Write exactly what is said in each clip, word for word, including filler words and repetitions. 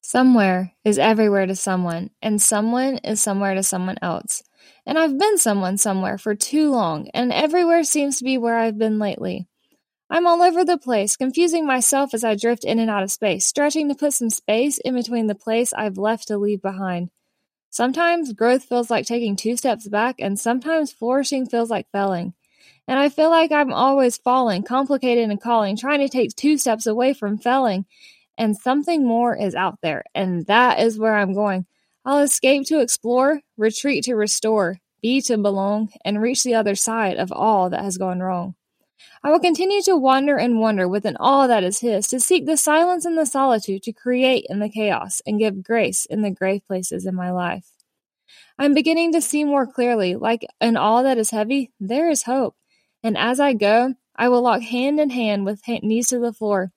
Somewhere is everywhere to someone, and someone is somewhere to someone else. And I've been someone somewhere for too long, and everywhere seems to be where I've been lately. I'm all over the place, confusing myself as I drift in and out of space, stretching to put some space in between the place I've left to leave behind. Sometimes growth feels like taking two steps back, and sometimes flourishing feels like failing. And I feel like I'm always falling, complicated and calling, trying to take two steps away from failing, and something more is out there, and that is where I'm going. I'll escape to explore, retreat to restore, be to belong, and reach the other side of all that has gone wrong. I will continue to wander and wonder within all that is His, to seek the silence and the solitude, to create in the chaos, and give grace in the grave places in my life. I'm beginning to see more clearly, like in all that is heavy, there is hope. And as I go, I will walk hand in hand with knees to the floor,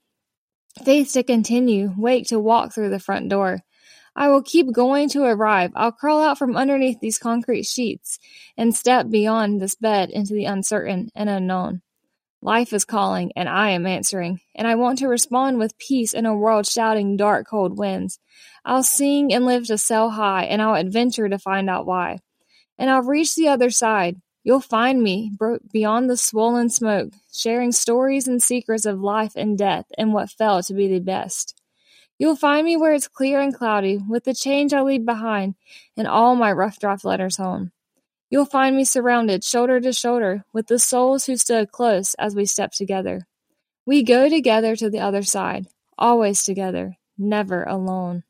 faith to continue, wake to walk through the front door. I will keep going to arrive. I'll crawl out from underneath these concrete sheets and step beyond this bed into the uncertain and unknown. Life is calling, and I am answering, and I want to respond with peace in a world shouting dark, cold winds. I'll sing and live to sail high, and I'll adventure to find out why. And I'll reach the other side. You'll find me beyond the swollen smoke, sharing stories and secrets of life and death and what fell to be the best. You'll find me where it's clear and cloudy, with the change I leave behind and all my rough draft letters home. You'll find me surrounded, shoulder to shoulder, with the souls who stood close as we step together. We go together to the other side, always together, never alone.